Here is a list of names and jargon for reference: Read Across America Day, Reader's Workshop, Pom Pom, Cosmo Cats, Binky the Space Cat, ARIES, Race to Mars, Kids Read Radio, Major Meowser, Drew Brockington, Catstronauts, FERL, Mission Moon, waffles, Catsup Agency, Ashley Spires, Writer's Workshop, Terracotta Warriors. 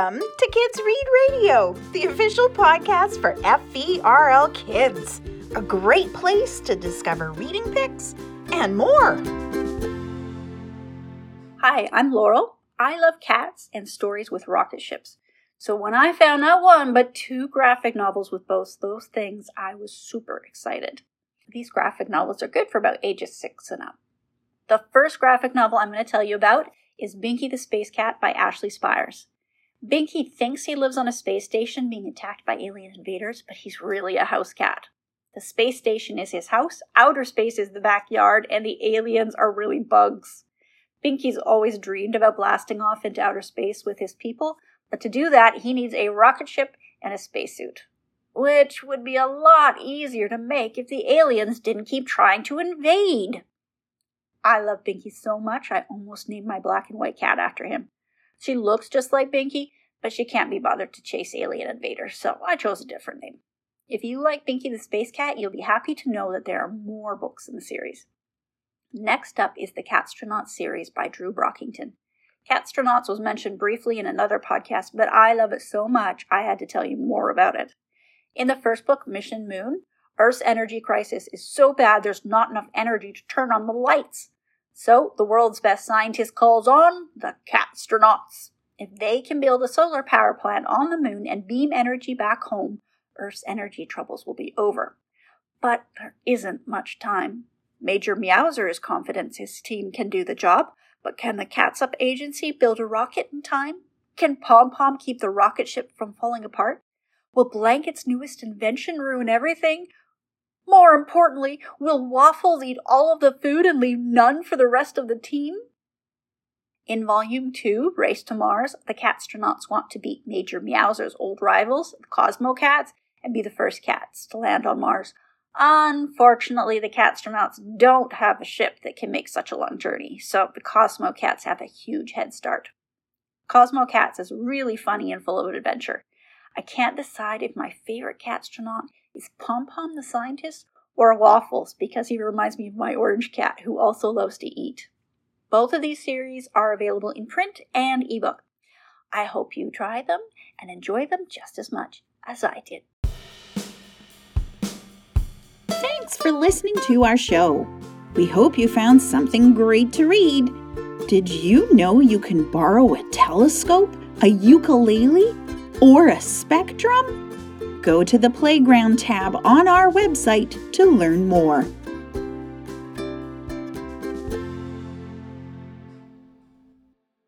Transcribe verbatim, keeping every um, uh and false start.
Welcome to Kids Read Radio, the official podcast for F E R L Kids, a great place to discover reading picks and more. Hi, I'm Laurel. I love cats and stories with rocket ships. So when I found not one, but two graphic novels with both those things, I was super excited. These graphic novels are good for about ages six and up. The first graphic novel I'm going to tell you about is Binky the Space Cat by Ashley Spires. Binky thinks he lives on a space station being attacked by alien invaders, but he's really a house cat. The space station is his house, outer space is the backyard, and the aliens are really bugs. Binky's always dreamed about blasting off into outer space with his people, but to do that, he needs a rocket ship and a spacesuit, which would be a lot easier to make if the aliens didn't keep trying to invade. I love Binky so much, I almost named my black and white cat after him. She looks just like Binky, but she can't be bothered to chase alien invaders, so I chose a different name. If you like Binky the Space Cat, you'll be happy to know that there are more books in the series. Next up is the Catstronauts series by Drew Brockington. Catstronauts was mentioned briefly in another podcast, but I love it so much, I had to tell you more about it. In the first book, Mission Moon, Earth's energy crisis is so bad there's not enough energy to turn on the lights. So the world's best scientist calls on the Catstronauts. If they can build a solar power plant on the moon and beam energy back home, Earth's energy troubles will be over. But there isn't much time. Major Meowser is confident his team can do the job, but can the Catsup Agency build a rocket in time? Can Pom Pom keep the rocket ship from falling apart? Will Blanket's newest invention ruin everything? More importantly, will Waffles eat all of the food and leave none for the rest of the team? In Volume two, Race to Mars, the Catstronauts want to beat Major Meowser's old rivals, the Cosmo Cats, and be the first cats to land on Mars. Unfortunately, the Catstronauts don't have a ship that can make such a long journey, so the Cosmo Cats have a huge head start. Cosmo Cats is really funny and full of adventure. I can't decide if my favorite Catstronaut is Pom Pom the Scientist or Waffles because he reminds me of my orange cat who also loves to eat. Both of these series are available in print and ebook. I hope you try them and enjoy them just as much as I did. Thanks for listening to our show. We hope you found something great to read. Did you know you can borrow a telescope, a ukulele, or a spectrum? Go to the Playground tab on our website to learn more.